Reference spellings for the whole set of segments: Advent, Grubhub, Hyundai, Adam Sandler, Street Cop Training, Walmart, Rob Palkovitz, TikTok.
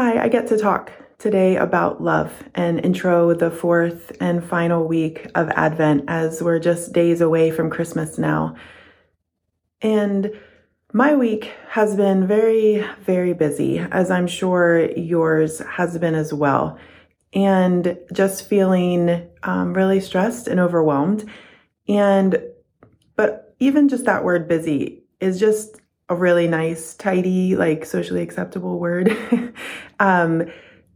Hi, I get to talk today about love and intro the fourth and final week of Advent as we're just days away from Christmas now. And my week has been very, very busy, as I'm sure yours has been as well, and just feeling really stressed and overwhelmed. But even just that word busy is just a really nice, tidy, like socially acceptable word.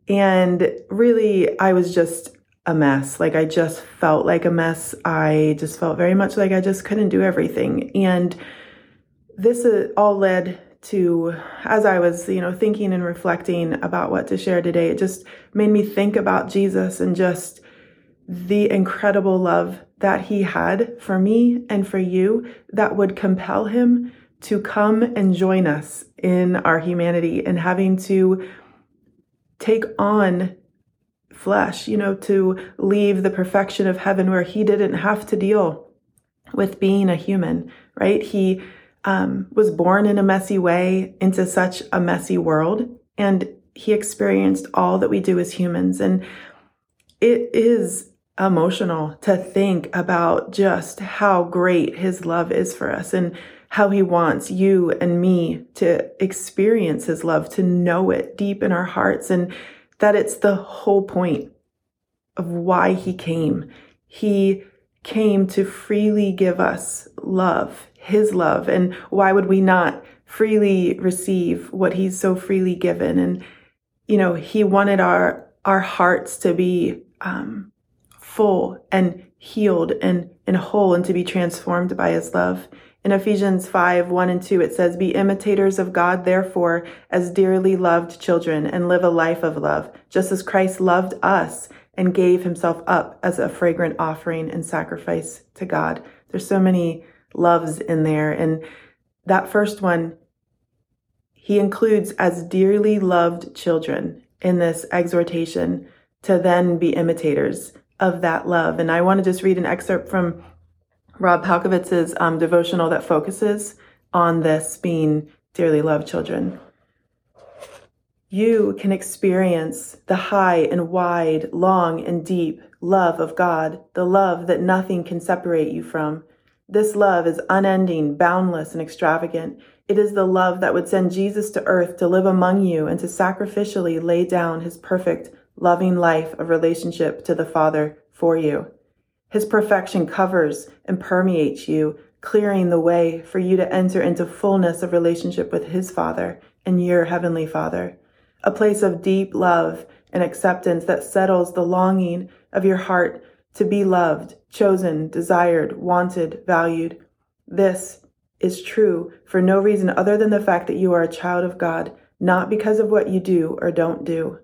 And really, I was just a mess. Like I just felt like a mess. I just felt very much like I just couldn't do everything. And this all led to, as I was, thinking and reflecting about what to share today, it just made me think about Jesus and just the incredible love that he had for me and for you that would compel him to come and join us in our humanity and having to take on flesh, to leave the perfection of heaven where he didn't have to deal with being a human, right? He was born in a messy way into such a messy world, and he experienced all that we do as humans. And it is emotional to think about just how great his love is for us and how he wants you and me to experience his love, to know it deep in our hearts, and that it's the whole point of why he came. He came to freely give us love, his love, and why would we not freely receive what he's so freely given? And, he wanted our hearts to be full and healed and whole and to be transformed by his love. In Ephesians 5:1-2, it says, "Be imitators of God, therefore, as dearly loved children, and live a life of love, just as Christ loved us and gave himself up as a fragrant offering and sacrifice to God." There's so many loves in there. And that first one, he includes as dearly loved children in this exhortation to then be imitators of that love. And I want to just read an excerpt from Rob Palkovitz's devotional that focuses on this being dearly loved children. "You can experience the high and wide, long and deep love of God, the love that nothing can separate you from. This love is unending, boundless, and extravagant. It is the love that would send Jesus to earth to live among you and to sacrificially lay down his perfect, loving life of relationship to the Father for you. His perfection covers and permeates you, clearing the way for you to enter into fullness of relationship with his Father and your Heavenly Father, a place of deep love and acceptance that settles the longing of your heart to be loved, chosen, desired, wanted, valued. This is true for no reason other than the fact that you are a child of God, not because of what you do or don't do."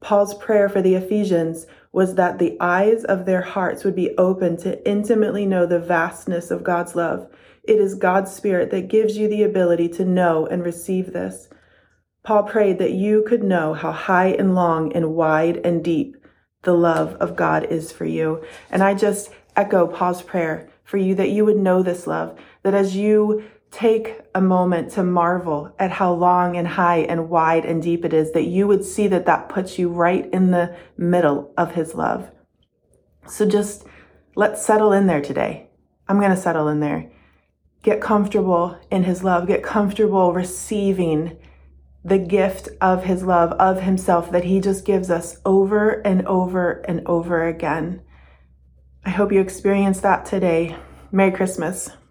Paul's prayer for the Ephesians was that the eyes of their hearts would be open to intimately know the vastness of God's love. It is God's Spirit that gives you the ability to know and receive this. Paul prayed that you could know how high and long and wide and deep the love of God is for you. And I just echo Paul's prayer for you, that you would know this love, that as you take a moment to marvel at how long and high and wide and deep it is, that you would see that puts you right in the middle of his love. So just let's settle in there today. I'm going to settle in there. Get comfortable in his love. Get comfortable receiving the gift of his love, of himself, that he just gives us over and over and over again. I hope you experience that today. Merry Christmas.